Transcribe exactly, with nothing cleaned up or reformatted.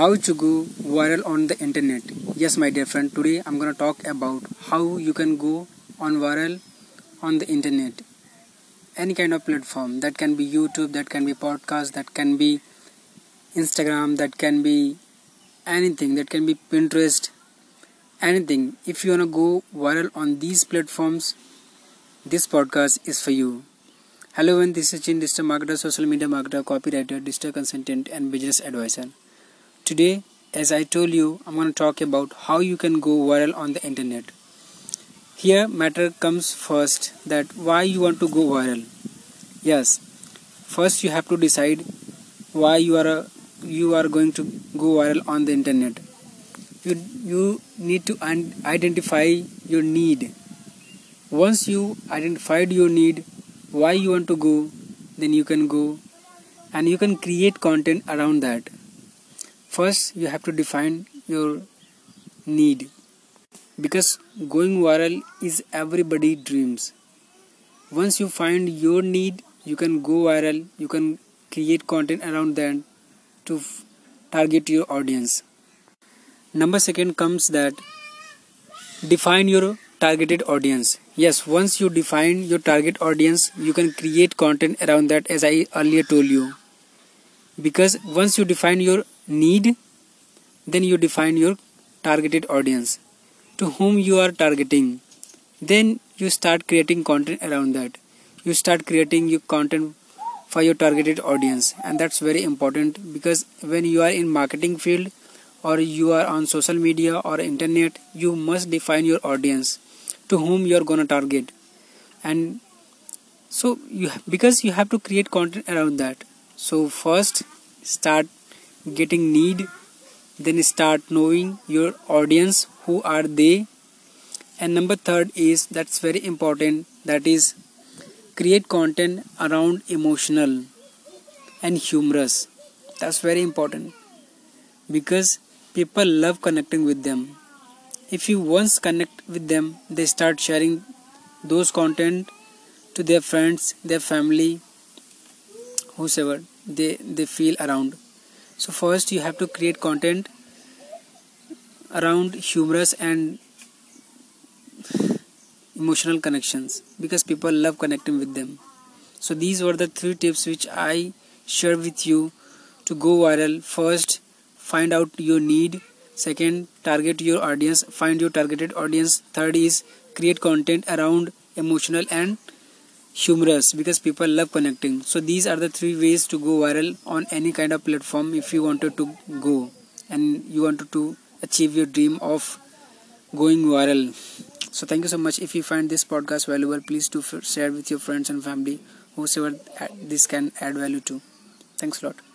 How to go viral on the internet. Yes, my dear friend, today I'm gonna talk about how you can go on viral on the internet. Any kind of platform, that can be YouTube, that can be podcast, that can be Instagram, that can be anything, that can be Pinterest, anything. If you wanna go viral on these platforms, this podcast is for you. Hello, everyone. This is Sachin, digital marketer, social media marketer, copywriter, digital consultant, and business advisor. Today, as I told you, I'm going to talk about how you can go viral on the internet. Here, matter comes first, that why you want to go viral. Yes, first you have to decide why you are a, you are going to go viral on the internet. You you need to un- identify your need. Once you identified your need, why you want to go, then you can go and you can create content around that. First, you have to define your need, because going viral is everybody's dreams. Once you find your need, you can go viral, you can create content around that to f- target your audience. Number second comes that define your targeted audience. Yes, once you define your target audience, you can create content around that, as I earlier told you. Because once you define your need, then you define your targeted audience, to whom you are targeting. Then you start creating content around that. You start creating your content for your targeted audience, and that's very important, because when you are in marketing field or you are on social media or internet, you must define your audience to whom you are gonna target. And so you, because you have to create content around that. So first start getting need, then start knowing your audience, who are they. And number third is, that's very important, that is create content around emotional and humorous. That's very important, because people love connecting with them. If you once connect with them, they start sharing those content to their friends, their family, whosoever they, they feel around. So first you have to create content around humorous and emotional connections, because people love connecting with them. So these were the three tips which I shared with you to go viral. First, find out your need. Second, target your audience, find your targeted audience. Third is create content around emotional and humorous, because people love connecting. So these are the three ways to go viral on any kind of platform if you wanted to go and you wanted to achieve your dream of going viral. So thank you so much. If you find this podcast valuable, please do share with your friends and family, whosoever this can add value to. Thanks a lot.